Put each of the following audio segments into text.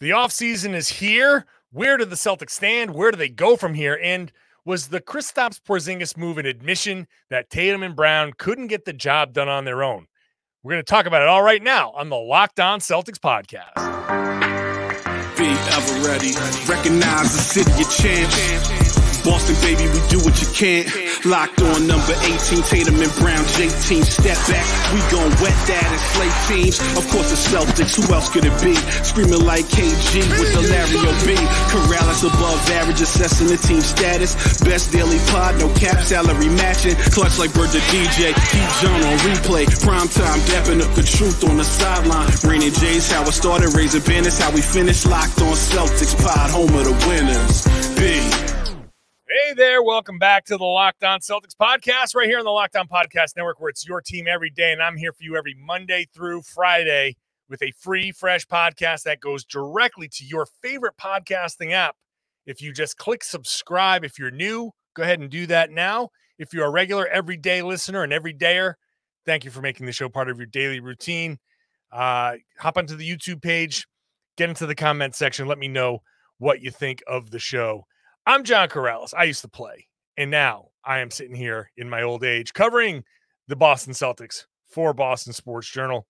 The offseason is here. Where do the Celtics stand? Where do they go from here? And was the Kristaps Porzingis move an admission that Tatum and Brown couldn't get the job done on their own? We're going to talk about it all right now on the Locked On Celtics podcast. Be ever ready. Recognize the city of champs. Boston, baby, we do what you can't. Locked on number 18, Tatum and Brown, J-Team, step back, we gon' wet that and slay teams, of course the Celtics, who else could it be, screaming like KG with the Larry O.B., Karalis above average, assessing the team status, best daily pod, no cap, salary matching, clutch like Bird the DJ, Keith John on replay, primetime, dapping up the truth on the sideline, Rainy J's how it started, raising banners, how we finished, Locked On Celtics pod, home of the winners, B. Hey there, welcome back to the Locked On Celtics podcast right here on the Locked On Podcast Network, where it's your team every day, and I'm here for you every Monday through Friday with a free, fresh podcast that goes directly to your favorite podcasting app. If you just click subscribe, if you're new, go ahead and do that now. If you're a regular everyday listener and everydayer, thank you for making the show part of your daily routine. Hop onto the YouTube page, get into the comment section, let me know what you think of the show. I'm John Karalis. I used to play, and now I am sitting here in my old age covering the Boston Celtics for Boston Sports Journal.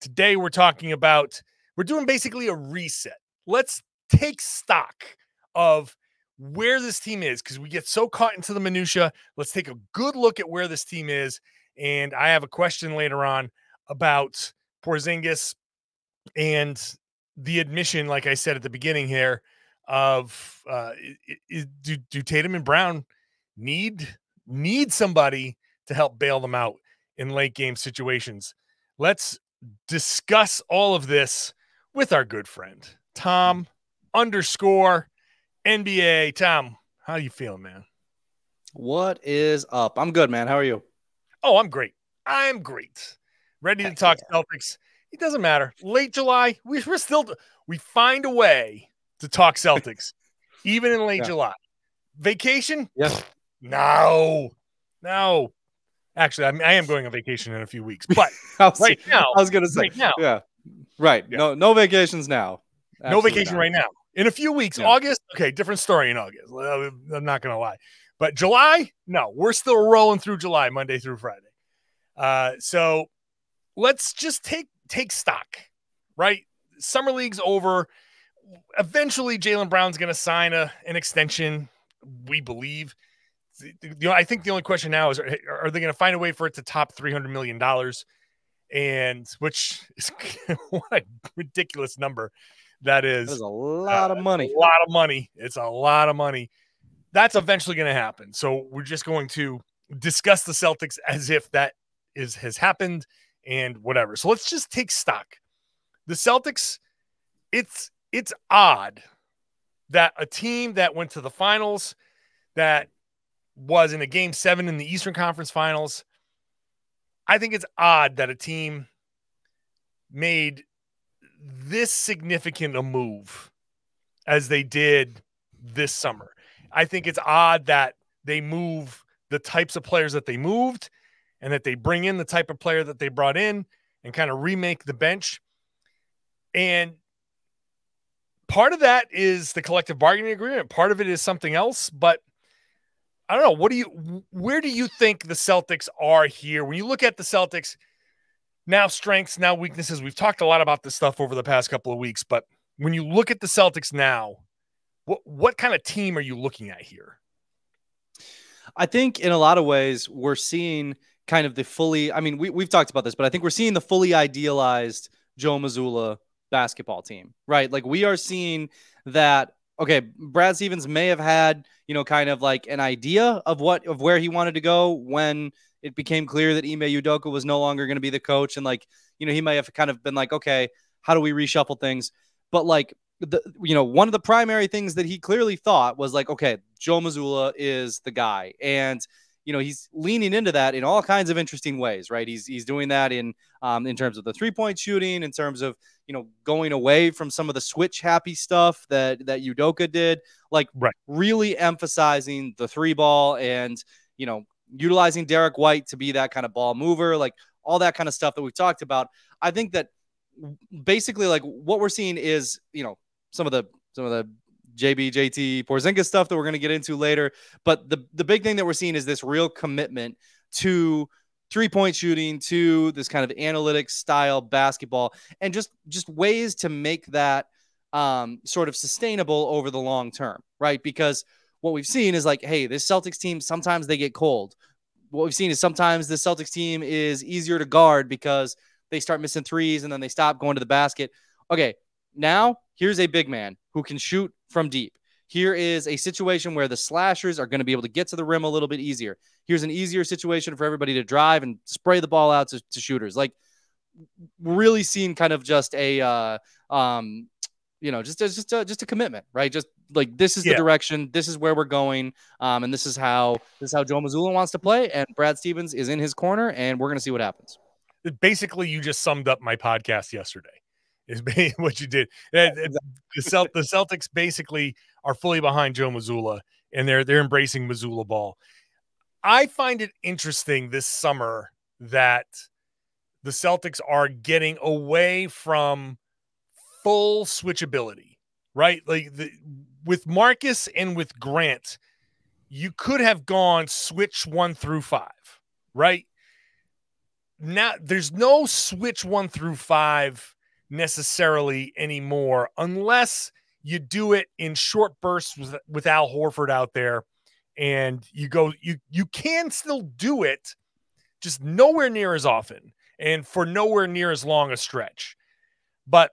Today we're doing basically a reset. Let's take stock of where this team is because we get so caught into the minutia. Let's take a good look at where this team is, and I have a question later on about Porzingis and the admission, like I said at the beginning here, of do Tatum and Brown need somebody to help bail them out in late game situations. Let's discuss all of this with our good friend Tom _NBA. Tom, how you feeling, man? What is up? I'm good, man. How are you? Oh, I'm great. Ready to talk Celtics. It doesn't matter. Late July, we find a way to talk Celtics, even in late July. Vacation? Yes. No. Actually, I am going on vacation in a few weeks, but right now. Yeah. Right. Yeah. No vacations now. Absolutely no vacation right now. In a few weeks, August. Okay, different story in August. I'm not going to lie. But July? No, we're still rolling through July, Monday through Friday. So let's just take stock, right? Summer league's over. Eventually, Jaylen Brown's going to sign an extension, we believe. I think the only question now is, are they going to find a way for it to top $300 million? And which is what a ridiculous number that is. That's a lot of money. A lot of money. It's a lot of money. That's eventually going to happen. So we're just going to discuss the Celtics as if that has happened and whatever. So let's just take stock. The Celtics, it's odd that a team that went to the finals, that was in a game 7 in the Eastern Conference Finals. I think it's odd that a team made this significant a move as they did this summer. I think it's odd that they move the types of players that they moved and that they bring in the type of player that they brought in and kind of remake the bench. And part of that is the collective bargaining agreement. Part of it is something else, but I don't know. Where do you think the Celtics are here? When you look at the Celtics, now strengths, now weaknesses, we've talked a lot about this stuff over the past couple of weeks, but when you look at the Celtics now, what kind of team are you looking at here? I think in a lot of ways we're seeing kind of the fully, I mean, we've talked about this, but I think we're seeing the fully idealized Joe Mazzulla basketball team, right? Like we are seeing that, okay, Brad Stevens may have had, kind of like an idea of where he wanted to go when it became clear that Ime Udoka was no longer going to be the coach. And he may have kind of been like, okay, how do we reshuffle things? But one of the primary things that he clearly thought was like, okay, Joe Mazzulla is the guy. And he's leaning into that in all kinds of interesting ways, right? He's doing that in terms of the 3-point shooting, in terms of, going away from some of the switch happy stuff that Udoka did, really emphasizing the 3-ball and, utilizing Derek White to be that kind of ball mover, like all that kind of stuff that we've talked about. I think that basically what we're seeing is, some of the JB, JT, Porzingis stuff that we're going to get into later. But the big thing that we're seeing is this real commitment to three-point shooting, to this kind of analytics style basketball, and just ways to make that sort of sustainable over the long term, right? Because what we've seen is like, hey, this Celtics team, sometimes they get cold. What we've seen is sometimes the Celtics team is easier to guard because they start missing threes and then they stop going to the basket. Okay, now here's a big man who can shoot from deep. Here is a situation where the slashers are going to be able to get to the rim a little bit easier. Here's an easier situation for everybody to drive and spray the ball out to shooters. Like, really seeing kind of just a, just a commitment, right? Just like, this is the direction, this is where we're going. And this is how Joe Mazzulla wants to play, and Brad Stevens is in his corner, and we're going to see what happens. Basically, you just summed up my podcast yesterday is what you did. The Celtics basically are fully behind Joe Mazzulla, and they're embracing Mazzulla ball. I find it interesting this summer that the Celtics are getting away from full switchability, right? Like with Marcus and with Grant, you could have gone switch 1 through 5, right? Now there's no switch 1 through 5 necessarily anymore, unless you do it in short bursts with Al Horford out there, and you can still do it, just nowhere near as often and for nowhere near as long a stretch. But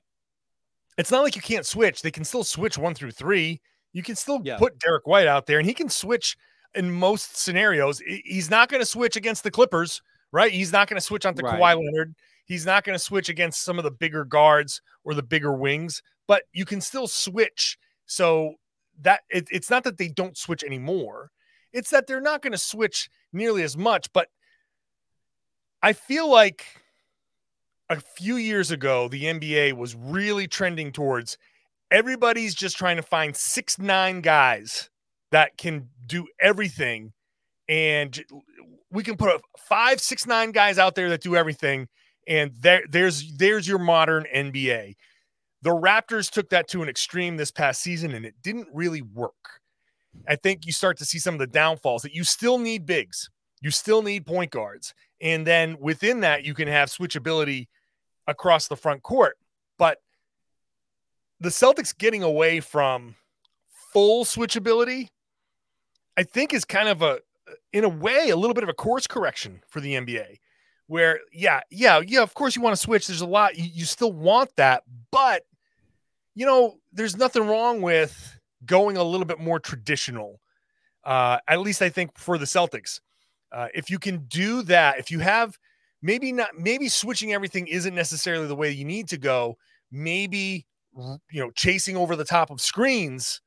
it's not like you can't switch. They can still switch 1 through 3. You can still put Derek White out there, and he can switch in most scenarios. He's not going to switch against the Clippers, right? He's not going to switch onto Kawhi Leonard. He's not going to switch against some of the bigger guards or the bigger wings, but you can still switch. So that it's not that they don't switch anymore. It's that they're not going to switch nearly as much. But I feel like a few years ago, the NBA was really trending towards everybody's just trying to find 6'9" guys that can do everything. And we can put 5'6" 9" guys out there that do everything. And there's your modern NBA. The Raptors took that to an extreme this past season, and it didn't really work. I think you start to see some of the downfalls that you still need bigs. You still need point guards. And then within that, you can have switchability across the front court. But the Celtics getting away from full switchability, I think, is kind of a little bit of a course correction for the NBA. Where, of course you want to switch. There's a lot. You still want that. But, there's nothing wrong with going a little bit more traditional, at least I think for the Celtics. If you can do that, if you have maybe switching everything isn't necessarily the way you need to go. Maybe, chasing over the top of screens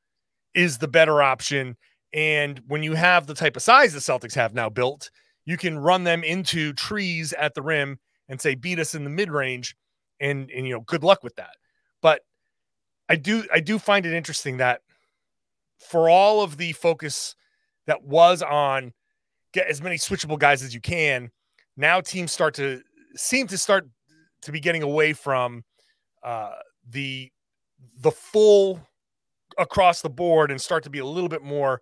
is the better option. And when you have the type of size the Celtics have now built, you can run them into trees at the rim and say, beat us in the mid-range, and good luck with that. But I do find it interesting that for all of the focus that was on get as many switchable guys as you can, now teams seem to be getting away from the full across the board and start to be a little bit more.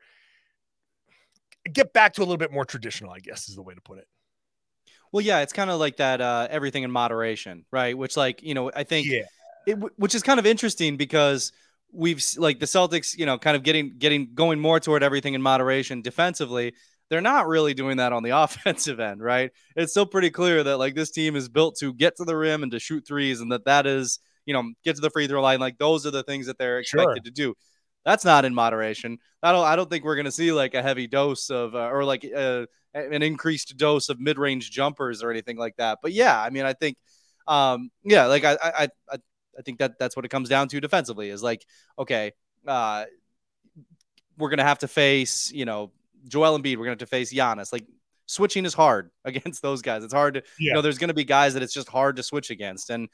Get back to a little bit more traditional, I guess, is the way to put it. Well, yeah, it's kind of like that everything in moderation, right? Which, like, I think which is kind of interesting because we've like the Celtics, kind of getting going more toward everything in moderation defensively. They're not really doing that on the offensive end, right? It's still pretty clear that like this team is built to get to the rim and to shoot threes, and that is, get to the free throw line. Like those are the things that they're expected to do. That's not in moderation. I don't think we're going to see like a heavy dose of an increased dose of mid-range jumpers or anything like that. But yeah, I mean, I think, I think that's what it comes down to defensively is like, okay, we're going to have to face, Joel Embiid. We're going to have to face Giannis. Like switching is hard against those guys. It's hard to, there's going to be guys that it's just hard to switch against. And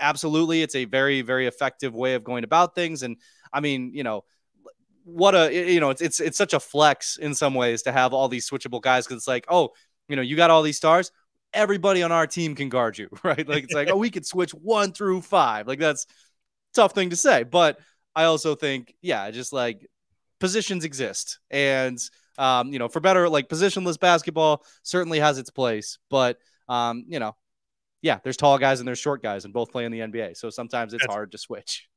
absolutely, it's a very, very effective way of going about things. And I mean, it's such a flex in some ways to have all these switchable guys. Cause it's like, oh, you got all these stars, everybody on our team can guard you, right? Like, it's like, oh, we could switch 1 through 5. Like that's tough thing to say, but I also think, yeah, just like positions exist, and you know, for better, like positionless basketball certainly has its place, but you know, yeah, there's tall guys and there's short guys, and both play in the NBA, so sometimes it's hard to switch.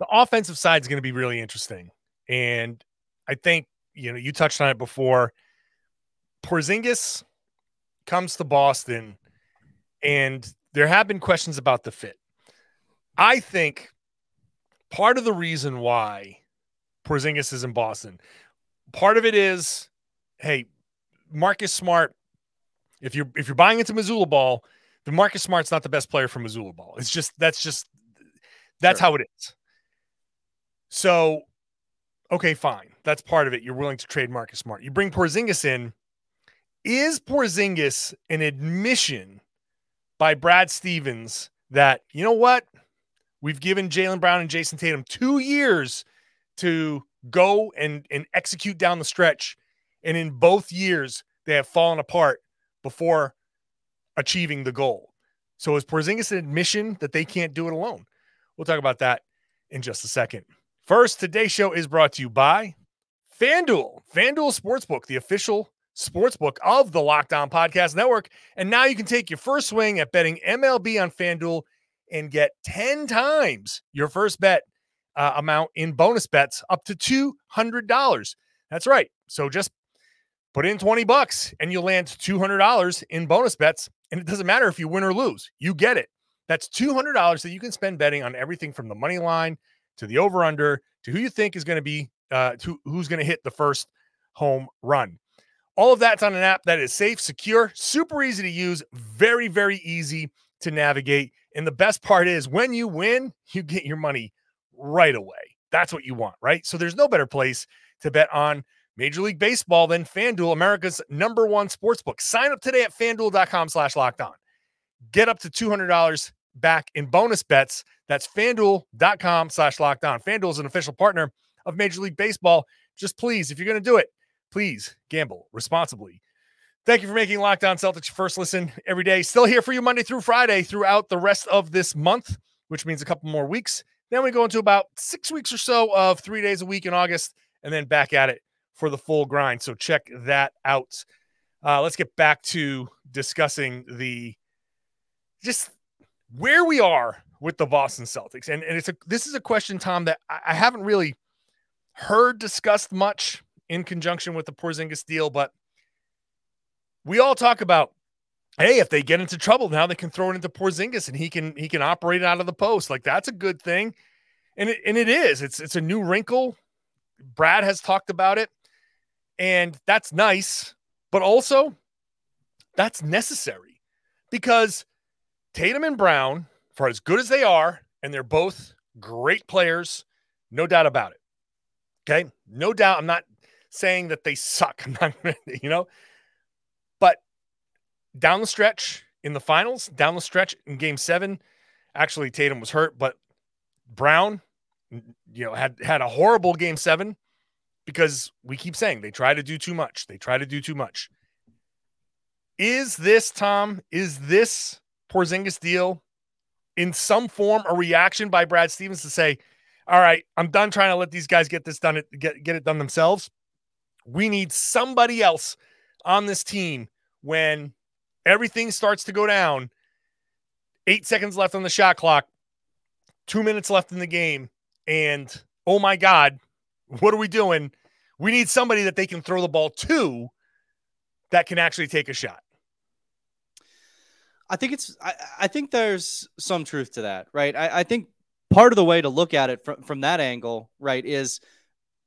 The offensive side is going to be really interesting, and I think, you know, you touched on it before. Porzingis comes to Boston, and there have been questions about the fit. I think part of the reason why Porzingis is in Boston, part of it is, hey, Marcus Smart, if you're buying into Missoula ball, then Marcus Smart's not the best player for Missoula ball. It's just how it is. So, okay, fine. That's part of it. You're willing to trade Marcus Smart. You bring Porzingis in. Is Porzingis an admission by Brad Stevens that, you know what, we've given Jaylen Brown and Jayson Tatum 2 years to go and execute down the stretch, and in both years they have fallen apart before achieving the goal? So is Porzingis an admission that they can't do it alone? We'll talk about that in just a second. First, today's show is brought to you by FanDuel. FanDuel Sportsbook, the official sportsbook of the Locked On Podcast Network. And now you can take your first swing at betting MLB on FanDuel and get 10 times your first bet amount in bonus bets, up to $200. That's right. So just put in $20 and you'll land $200 in bonus bets. And it doesn't matter if you win or lose, you get it. That's $200 that you can spend betting on everything from the money line to the over under to who you think is going to be, who's going to hit the first home run. All of that's on an app that is safe, secure, super easy to use, very, very easy to navigate. And the best part is when you win, you get your money right away. That's what you want, right? So there's no better place to bet on Major League Baseball than FanDuel, America's number one sportsbook. Sign up today at FanDuel.com/LockedOn. Get up to $200 back in bonus bets. That's FanDuel.com/LockedOn. FanDuel is an official partner of Major League Baseball. Just please, if you're going to do it, please gamble responsibly. Thank you for making Locked On Celtics your first listen every day. Still here for you Monday through Friday throughout the rest of this month, which means a couple more weeks. Then we go into about 6 weeks or so of 3 days a week in August, and then back at it for the full grind. So check that out. Let's get back to discussing just where we are with the Boston Celtics. And this is a question, Tom, that I haven't really heard discussed much in conjunction with the Porzingis deal, but we all talk about, hey, if they get into trouble now, they can throw it into Porzingis and he can operate out of the post. Like, that's a good thing. And it is. It's a new wrinkle. Brad has talked about it, and that's nice, but also that's necessary, because Tatum and Brown, for as good as they are, and they're both great players, no doubt about it. Okay? No doubt. I'm not saying that they suck, but down the stretch in the finals, down the stretch in Game 7, actually Tatum was hurt, but Brown, had a horrible Game 7, because we keep saying they try to do too much. Is this, Tom, Porzingis deal in some form a reaction by Brad Stevens to say, all right, I'm done trying to let these guys get this done, get it done themselves? We need somebody else on this team when everything starts to go down. 8 seconds left on the shot clock, 2 minutes left in the game, and oh my God, what are we doing? We need somebody that they can throw the ball to that can actually take a shot. I think I think there's some truth to that, right? I think part of the way to look at it from that angle, right, is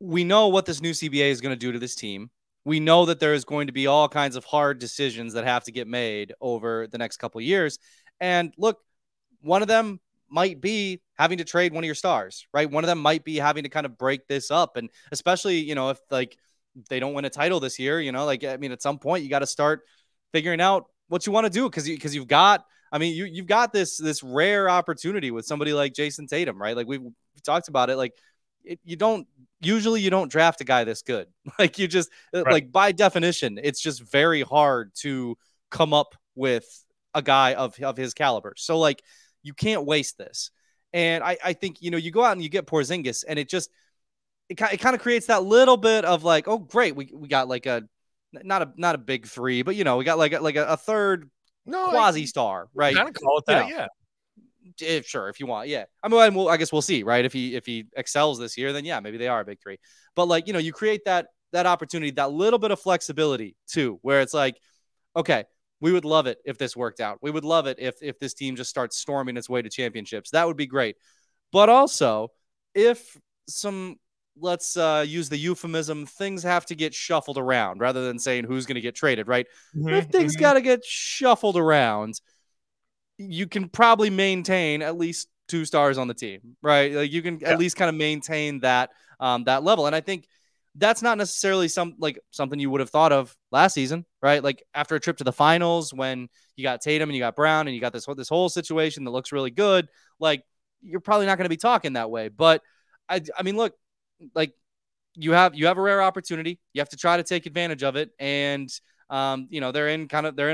we know what this new CBA is going to do to this team. We know that there is going to be all kinds of hard decisions that have to get made over the next couple of years. And look, one of them might be having to trade one of your stars, right? One of them might be having to kind of break this up. And especially, if like they don't win a title this year, at some point you got to start figuring out what you want to do. Cause you've got, you've got this rare opportunity with somebody like Jayson Tatum, right? Like we've talked about it. Like you don't draft a guy this good. Like you just right. Like by definition, it's just very hard to come up with a guy of his caliber. So like you can't waste this. And I think, you know, you go out and you get Porzingis, and it kind of creates that little bit of like, oh, great. We got like not a big three, but, you know, we got like a third quasi-star, right? Kind of call it that, yeah. If, sure, if you want, yeah. I mean, I guess we'll see, right? If he excels this year, then yeah, maybe they are a big three. But like, you know, you create that opportunity, that little bit of flexibility too, where it's like, okay, we would love it if this worked out. We would love it if this team just starts storming its way to championships. That would be great. But also, if some, let's use the euphemism, things have to get shuffled around rather than saying who's going to get traded, right? Mm-hmm. If things got to get shuffled around, you can probably maintain at least two stars on the team, right? Like you can at least kind of maintain that level. And I think that's not necessarily something you would have thought of last season, right? Like after a trip to the finals, when you got Tatum and you got Brown and you got this whole situation that looks really good, like you're probably not going to be talking that way. But I mean, look, like you have a rare opportunity. You have to try to take advantage of it. And you know, they're in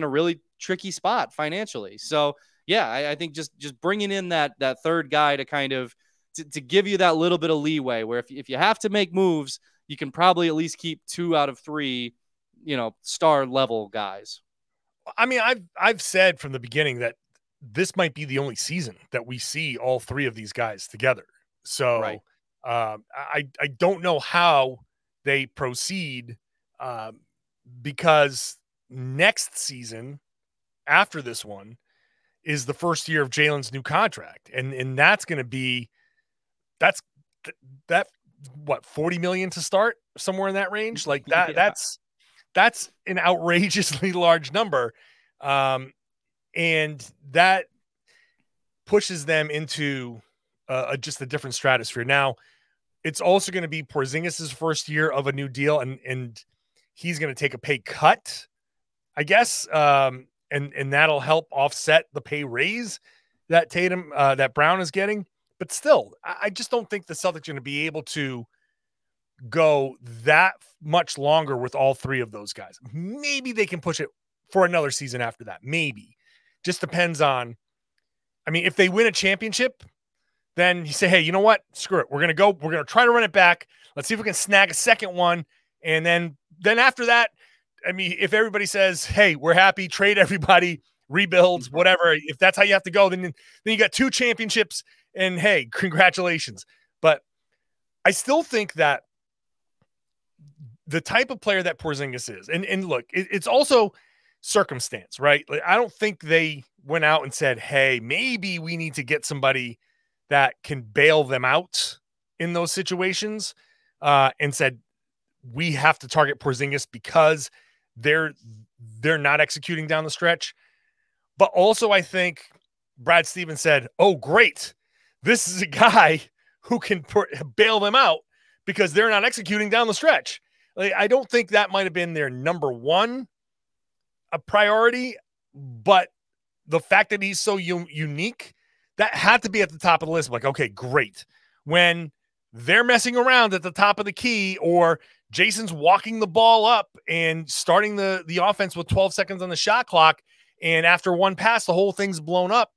a really tricky spot financially. So yeah, I think just bringing in that third guy to kind of to give you that little bit of leeway where if you have to make moves, you can probably at least keep two out of three, you know, star level guys. I mean, I've said from the beginning that this might be the only season that we see all three of these guys together. So right. I don't know how they proceed because next season after this one is the first year of Jaylen's new contract. And that's going to be, what, 40 million to start, somewhere in that range? Like that, yeah. That's an outrageously large number. And that pushes them into just a different stratosphere. Now it's also going to be Porzingis's first year of a new deal. And he's going to take a pay cut, I guess. And that'll help offset the pay raise that Tatum, that Brown is getting. But still, I just don't think the Celtics are going to be able to go that much longer with all three of those guys. Maybe they can push it for another season after that. Maybe. Just depends on, I mean, if they win a championship, then you say, hey, you know what? Screw it. We're going to try to run it back. Let's see if we can snag a second one. And then after that, I mean, if everybody says, hey, we're happy, trade everybody, rebuilds, whatever. If that's how you have to go, then you got two championships and hey, congratulations. But I still think that the type of player that Porzingis is, and look, it's also circumstance, right? Like, I don't think they went out and said, hey, maybe we need to get somebody that can bail them out in those situations and said, we have to target Porzingis because they're not executing down the stretch. But also I think Brad Stevens said, oh, great. This is a guy who can bail them out because they're not executing down the stretch. Like, I don't think that might've been their number one, a priority, but the fact that he's so unique, that had to be at the top of the list. I'm like, okay, great. When they're messing around at the top of the key or Jason's walking the ball up and starting the offense with 12 seconds on the shot clock, and after one pass, the whole thing's blown up.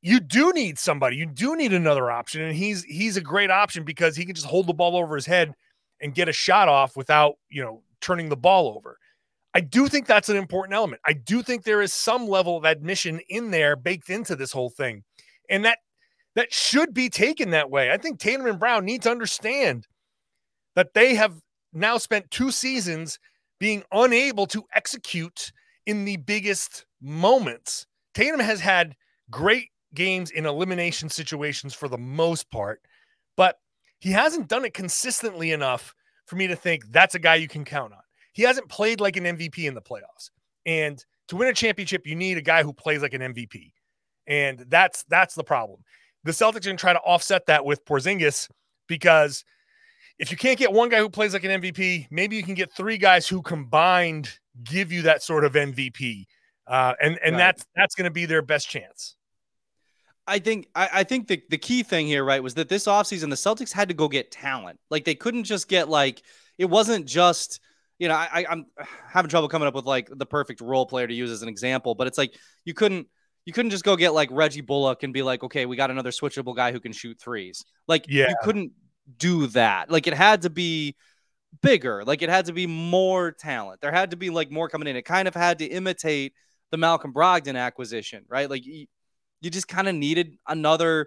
You do need somebody. You do need another option, and he's a great option because he can just hold the ball over his head and get a shot off without, you know, turning the ball over. I do think that's an important element. I do think there is some level of admission in there baked into this whole thing, and that should be taken that way. I think Tatum and Brown need to understand that they have now spent two seasons being unable to execute in the biggest moments. Tatum has had great games in elimination situations for the most part, but he hasn't done it consistently enough for me to think that's a guy you can count on. He hasn't played like an MVP in the playoffs. And to win a championship, you need a guy who plays like an MVP. And that's the problem. The Celtics are going to try to offset that with Porzingis, because if you can't get one guy who plays like an MVP, maybe you can get three guys who combined give you that sort of MVP. And right. That's going to be their best chance. I think the key thing here, right, was that this offseason, the Celtics had to go get talent. Like they couldn't just get like, it wasn't just, you know, I'm having trouble coming up with like the perfect role player to use as an example, but it's like, you couldn't, you couldn't just go get like Reggie Bullock and be like, okay, we got another switchable guy who can shoot threes. Like, yeah, you couldn't do that. Like, it had to be bigger. Like, it had to be more talent. There had to be like more coming in. It kind of had to imitate the Malcolm Brogdon acquisition, right? Like, you just kind of needed another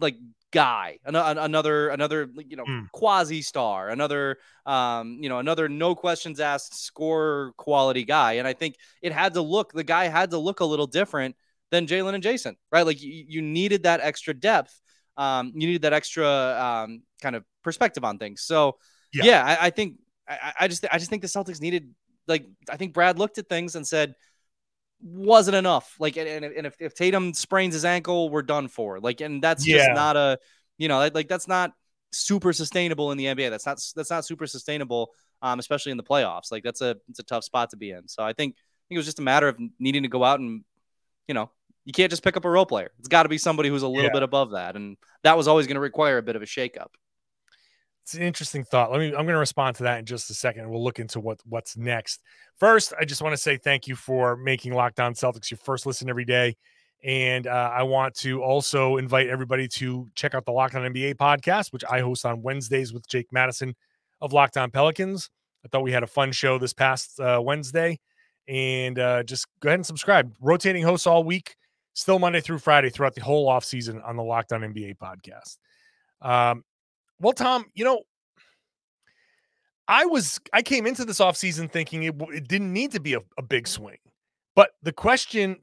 like guy, another you know, quasi star, another you know, another no questions asked scorer quality guy. And I think it had to look, the guy had to look a little different than Jaylen and Jayson, right? Like, you needed that extra depth. You needed that extra kind of perspective on things. So yeah, I think I just think the Celtics needed, like, I think Brad looked at things and said, wasn't enough. Like, and if Tatum sprains his ankle, we're done for. Like, and that's just not a, you know, like, that's not super sustainable in the NBA. That's not super sustainable, especially in the playoffs. Like, it's a tough spot to be in. So I think it was just a matter of needing to go out and, you know, you can't just pick up a role player. It's got to be somebody who's a little bit above that, and that was always going to require a bit of a shakeup. It's an interesting thought. I'm going to respond to that in just a second. We'll look into what's next. First, I just want to say thank you for making Locked On Celtics your first listen every day. And I want to also invite everybody to check out the Locked On NBA podcast, which I host on Wednesdays with Jake Madison of Locked On Pelicans. I thought we had a fun show this past Wednesday. And just go ahead and subscribe. Rotating hosts all week, still Monday through Friday throughout the whole offseason on the Locked On NBA podcast. Well, Tom, you know, I came into this offseason thinking it didn't need to be a big swing, but the question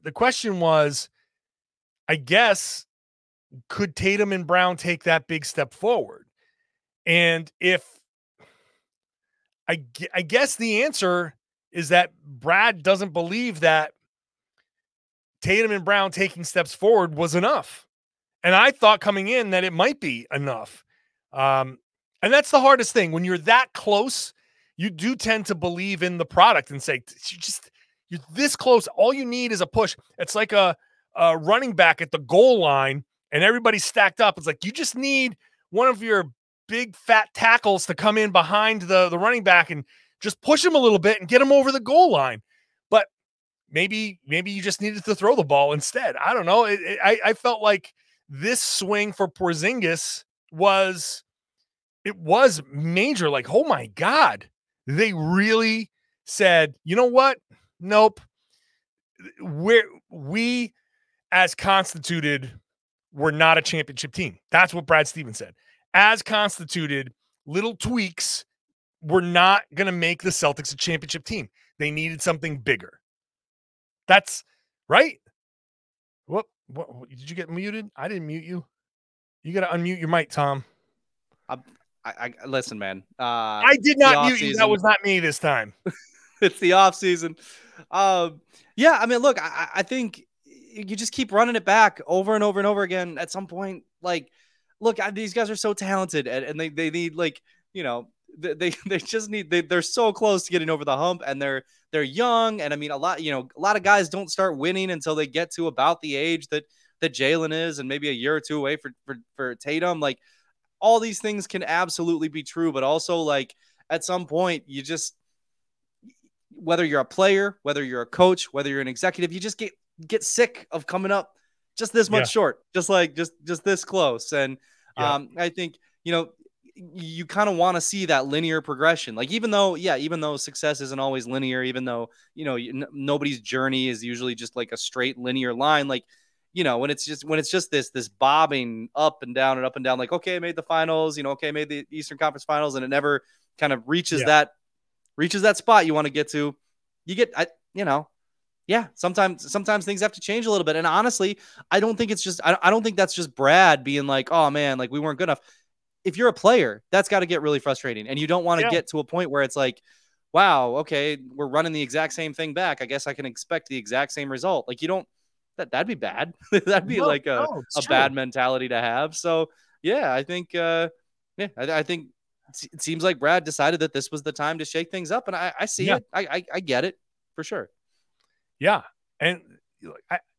was, I guess, could Tatum and Brown take that big step forward? And if I guess the answer is that Brad doesn't believe that Tatum and Brown taking steps forward was enough. And I thought coming in that it might be enough. And that's the hardest thing. When you're that close, you do tend to believe in the product and say, you're this close. All you need is a push. It's like a running back at the goal line and everybody's stacked up. It's like, you just need one of your big fat tackles to come in behind the running back and just push him a little bit and get him over the goal line. But maybe you just needed to throw the ball instead. I don't know. I felt like this swing for Porzingis was major. Like, oh my God, they really said, you know what? Nope. We as constituted, were not a championship team. That's what Brad Stevens said. As constituted, little tweaks were not going to make the Celtics a championship team. They needed something bigger. That's right. What did you get muted? I didn't mute you. You got to unmute your mic, Tom. I listen, man. I did not mute you. That was not me this time. It's the off season. Yeah, I mean, look, I think you just keep running it back over and over and over again. At some point, like, look, these guys are so talented, and they need, like, you know, they just need, they're so close to getting over the hump, and they're young, and I mean, a lot of guys don't start winning until they get to about the age that Jaylen is, and maybe a year or two away for Tatum. Like, all these things can absolutely be true, but also, like, at some point, you just, whether you're a player, whether you're a coach, whether you're an executive, you just get sick of coming up just this much short, just this close. And I think, you know, you kind of want to see that linear progression. Like, even though success isn't always linear, even though, you know, nobody's journey is usually just like a straight linear line. Like, you know, when it's just this bobbing up and down, like, okay, I made the finals, you know, okay, I made the Eastern Conference Finals, and it never kind of reaches that spot you want to get to. You get, sometimes things have to change a little bit. And honestly, I don't think that's just Brad being like, oh man, like, we weren't good enough. If you're a player, that's got to get really frustrating, and you don't want to get to a point where it's like, wow, okay, we're running the exact same thing back. I guess I can expect the exact same result. Like, you don't. That'd be bad. That'd be a bad mentality to have. So yeah, I think it seems like Brad decided that this was the time to shake things up, and I see it. I get it for sure. Yeah, and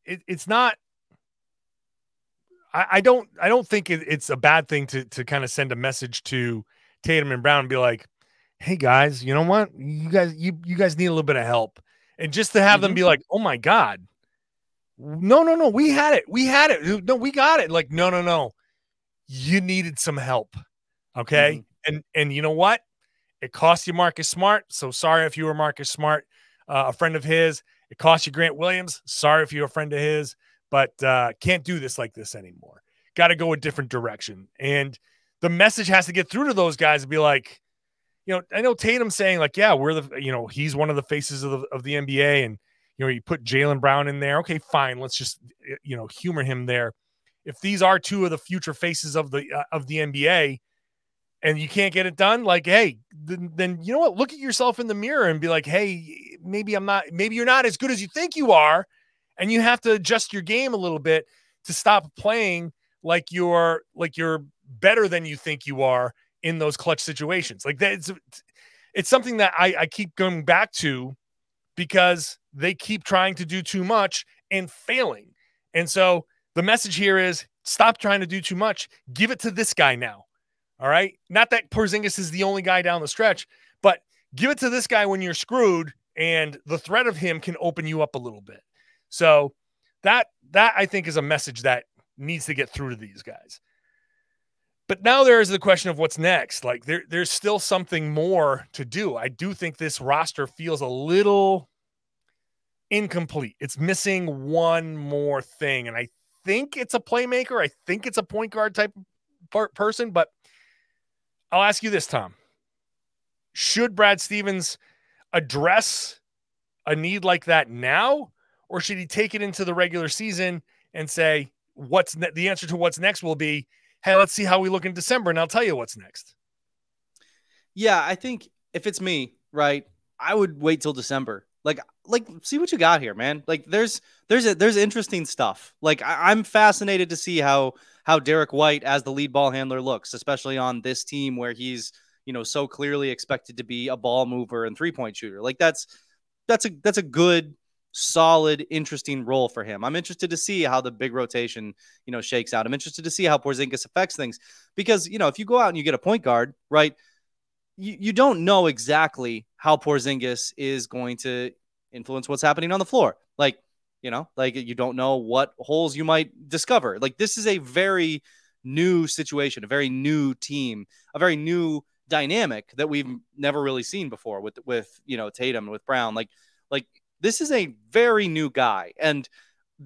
it's not. I don't think it's a bad thing to kind of send a message to Tatum and Brown and be like, hey guys, you know what? You guys need a little bit of help, and just to have them be like, oh my God. No. We had it. No, we got it. Like, no. You needed some help. Okay. Mm-hmm. And you know what? It cost you Marcus Smart. So sorry if you were Marcus Smart, a friend of his. It cost you Grant Williams. Sorry if you're a friend of his, but can't do this like this anymore. Got to go a different direction. And the message has to get through to those guys and be like, you know, I know Tatum's saying like, yeah, we're the, you know, he's one of the faces of the NBA, and, you know, you put Jaylen Brown in there. Okay, fine. Let's just, you know, humor him there. If these are two of the future faces of the NBA and you can't get it done, like, hey, then you know what? Look at yourself in the mirror and be like, hey, maybe you're not as good as you think you are. And you have to adjust your game a little bit to stop playing like you're better than you think you are in those clutch situations. Like that, it's something that I keep going back to, because they keep trying to do too much and failing. And so the message here is stop trying to do too much. Give it to this guy now. All right. Not that Porzingis is the only guy down the stretch, but give it to this guy when you're screwed, and the threat of him can open you up a little bit. So that I think is a message that needs to get through to these guys. But now there is the question of what's next. Like there's still something more to do. I do think this roster feels a little incomplete. It's missing one more thing. And I think it's a playmaker. I think it's a point guard type person. But I'll ask you this, Tom. Should Brad Stevens address a need like that now? Or should he take it into the regular season and say, the answer to what's next will be, hey, let's see how we look in December, and I'll tell you what's next. Yeah, I think if it's me, right, I would wait till December. Like, see what you got here, man. Like, there's interesting stuff. Like, I'm fascinated to see how Derek White as the lead ball handler looks, especially on this team where he's, you know, so clearly expected to be a ball mover and 3-point shooter. Like, that's a good, solid, interesting role for him. I'm interested to see how the big rotation, you know, shakes out. I'm interested to see how Porzingis affects things, because, you know, if you go out and you get a point guard, right, you don't know exactly how Porzingis is going to influence what's happening on the floor. Like, you know, like you don't know what holes you might discover. Like this is a very new situation, a very new team, a very new dynamic that we've never really seen before with you know, Tatum, with Brown, like, this is a very new guy, and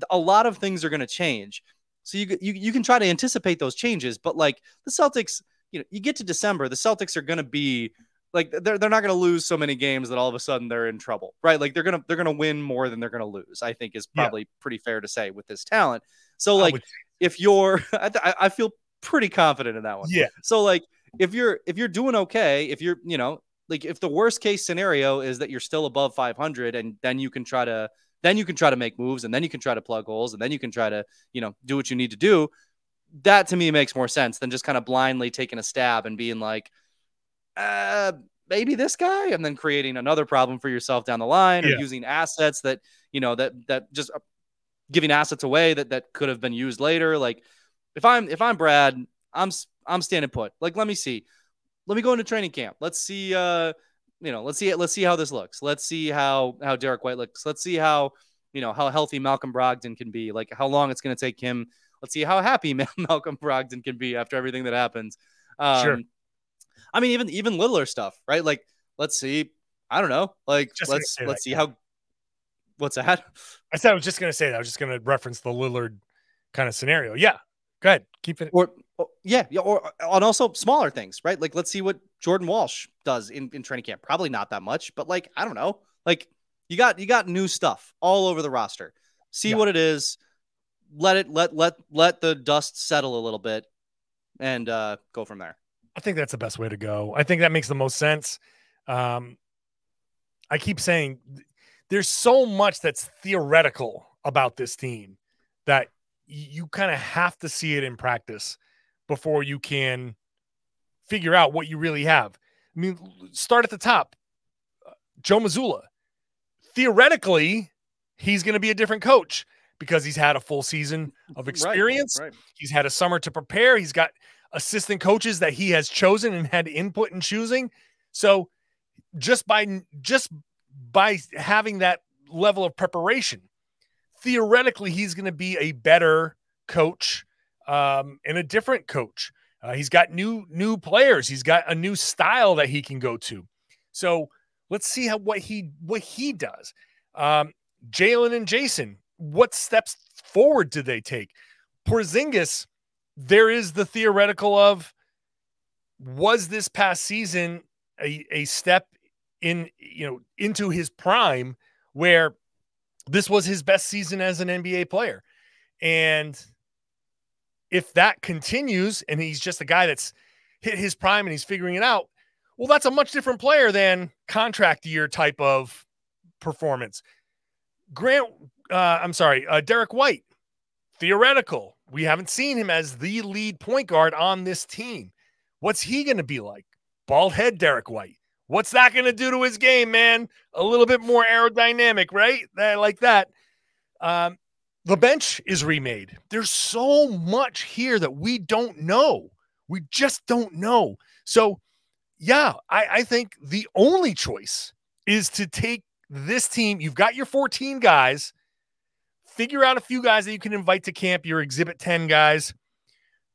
a lot of things are going to change. So you can try to anticipate those changes, but like the Celtics, you know, you get to December, the Celtics are going to be like, they're not going to lose so many games that all of a sudden they're in trouble, right? Like they're going to win more than they're going to lose, I think is probably pretty fair to say with this talent. So like if you're, I feel pretty confident in that one. Yeah. So like if you're doing okay, if you're, you know, like if the worst case scenario is that you're still above 500, and then you can try to make moves, and then you can try to plug holes, and then you can try to, you know, do what you need to do. That to me makes more sense than just kind of blindly taking a stab and being like, maybe this guy, and then creating another problem for yourself down the line, or using assets that, you know, that just giving assets away that could have been used later. Like if I'm Brad, I'm standing put. Like, let me see. Let me go into training camp. Let's see, you know, let's see how this looks. Let's see how Derek White looks. Let's see how, you know, how healthy Malcolm Brogdon can be, like how long it's going to take him. Let's see how happy Malcolm Brogdon can be after everything that happens. Sure. I mean, even littler stuff, right? Like, let's see, I don't know, like let's see how, what's that? I said, I was just going to say that. I was just going to reference the Lillard kind of scenario. Yeah. Go ahead. Keep it. Or on also smaller things, right? Like, let's see what Jordan Walsh does in training camp. Probably not that much, but like, I don't know. Like you got new stuff all over the roster. See what it is. Let the dust settle a little bit and go from there. I think that's the best way to go. I think that makes the most sense. I keep saying there's so much that's theoretical about this team that you kind of have to see it in practice before you can figure out what you really have. I mean, start at the top. Joe Mazzulla. Theoretically, he's going to be a different coach because he's had a full season of experience. Right. He's had a summer to prepare. He's got assistant coaches that he has chosen and had input in choosing. So just by having that level of preparation, theoretically he's going to be a better coach and a different coach. He's got new players. He's got a new style that he can go to. So let's see what he does. Jaylen and Jayson, what steps forward do they take? Porzingis, there is the theoretical of, was this past season a step in, into his prime where this was his best season as an NBA player? And if that continues and he's just a guy that's hit his prime and he's figuring it out, well, that's a much different player than contract year type of performance. Derek White, theoretical. We haven't seen him as the lead point guard on this team. What's he going to be like? Bald head Derek White. What's that going to do to his game, man? A little bit more aerodynamic, right? Like that. The bench is remade. There's so much here that we don't know. We just don't know. So, yeah, I think the only choice is to take this team. You've got your 14 guys. Figure out a few guys that you can invite to camp, your Exhibit 10 guys.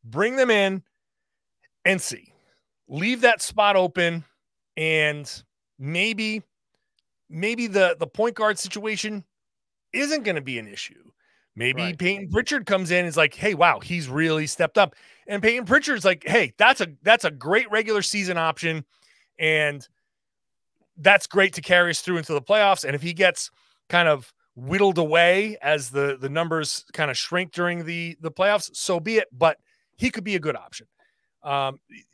Bring them in and see. Leave that spot open, and maybe the point guard situation isn't going to be an issue. Maybe right. Peyton Pritchard comes in and is like, hey, wow, he's really stepped up. And Peyton Pritchard's like, hey, that's a great regular season option, and that's great to carry us through into the playoffs. And if he gets kind of whittled away as the numbers kind of shrink during the playoffs, so be it. But he could be a good option.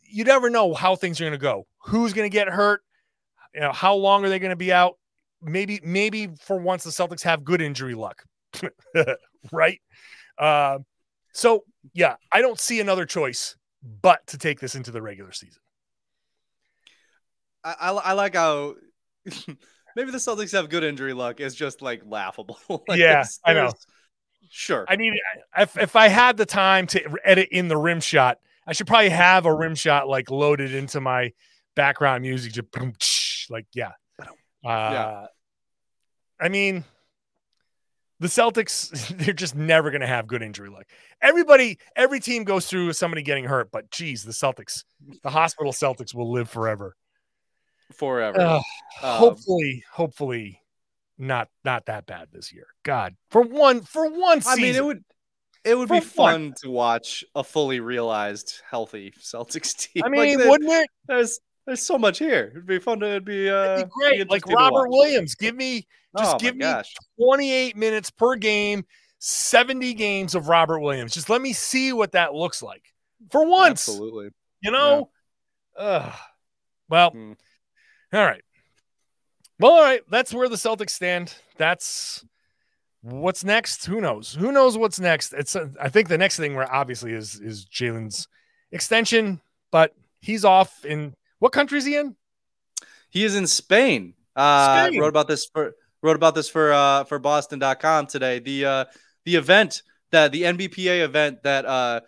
You never know how things are going to go. Who's going to get hurt? How long are they going to be out? Maybe for once the Celtics have good injury luck. Right? So, yeah, I don't see another choice but to take this into the regular season. I like how maybe the Celtics have good injury luck is just, like, laughable. I know. Sure. I mean, if I had the time to edit in the rim shot, I should probably have a rim shot, like, loaded into my background music. Just, like, yeah. Yeah. I mean, the Celtics, they're just never going to have good injury luck. Every team goes through somebody getting hurt, but geez, the Celtics, the hospital Celtics will live forever. Hopefully not that bad this year. God, for one season. I mean, it would be fun to watch a fully realized, healthy Celtics team. I mean, wouldn't it? There's so much here. It'd be fun. It'd be great. Like Robert Williams, give me 28 minutes per game, 70 games of Robert Williams. Just let me see what that looks like for once. Absolutely. Yeah. All right. That's where the Celtics stand. That's what's next. Who knows what's next? I think the next thing where obviously is Jaylen's extension, but he's off in what country is he in? He is in Spain. Wrote about this for Boston.com today. The event that the NBPA event that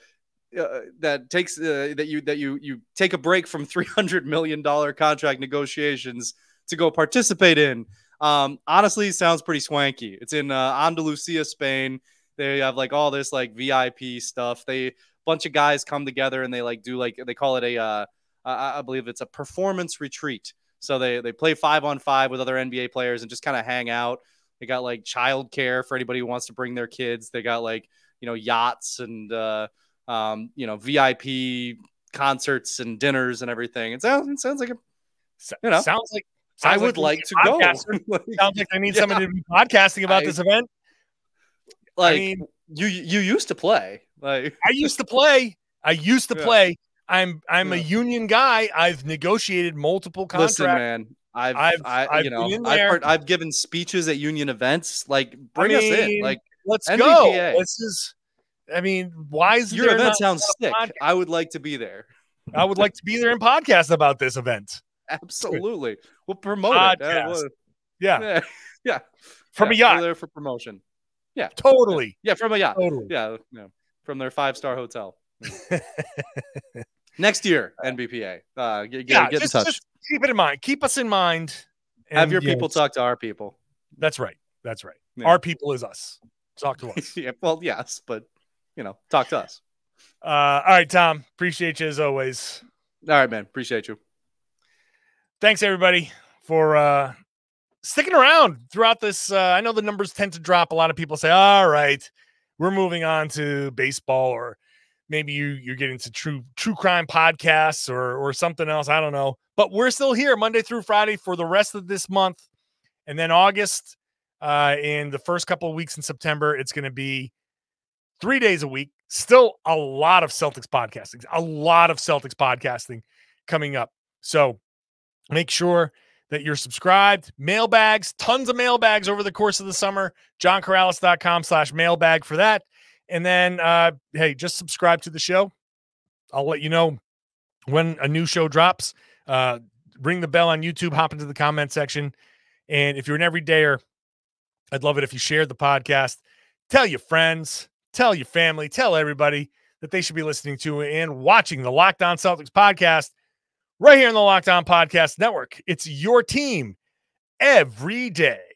takes that you take a break from $300 million contract negotiations to go participate in. Honestly, sounds pretty swanky. It's in Andalusia, Spain. They have like all this like VIP stuff. They bunch of guys come together and they like do like they call it a I believe it's a performance retreat. So they play 5-on-5 with other NBA players and just kind of hang out. They got like childcare for anybody who wants to bring their kids. They got like yachts and VIP concerts and dinners and everything. It sounds like I would like to go. Sounds like I need somebody to be podcasting about this event. Like I mean, you used to play. Like I used to play. I'm a union guy. I've negotiated multiple contracts. Listen, man, I've given speeches at union events. Like bring us in. Like let's NBPA. Go. This is. I mean, why is your event sounds sick? Podcast? I would like to be there. I would like to be there and podcast about this event. Absolutely, we'll promote podcast. It. Yeah. From a yacht, we're there for promotion. Yeah, totally. Yeah, from a yacht. Totally. Yeah, from their 5-star hotel. Next year, NBPA. Get in touch. Just keep it in mind. Keep us in mind. Have your people talk to our people. That's right. Our people is us. Talk to us. Yeah, well, yes, but, you know, talk to us. All right, Tom. Appreciate you as always. All right, man. Appreciate you. Thanks, everybody, for sticking around throughout this. I know the numbers tend to drop. A lot of people say, all right, we're moving on to baseball, or maybe you're getting to true crime podcasts or something else. I don't know. But we're still here Monday through Friday for the rest of this month. And then August, in the first couple of weeks in September, it's going to be 3 days a week. Still a lot of Celtics podcasting, coming up. So make sure that you're subscribed. Mailbags, tons of mailbags over the course of the summer. JohnKaralis.com/mailbag for that. And then, hey, just subscribe to the show. I'll let you know when a new show drops. Ring the bell on YouTube. Hop into the comment section. And if you're an everydayer, I'd love it if you shared the podcast. Tell your friends, tell your family, tell everybody that they should be listening to and watching the Locked On Celtics podcast right here on the Locked On Podcast Network. It's your team every day.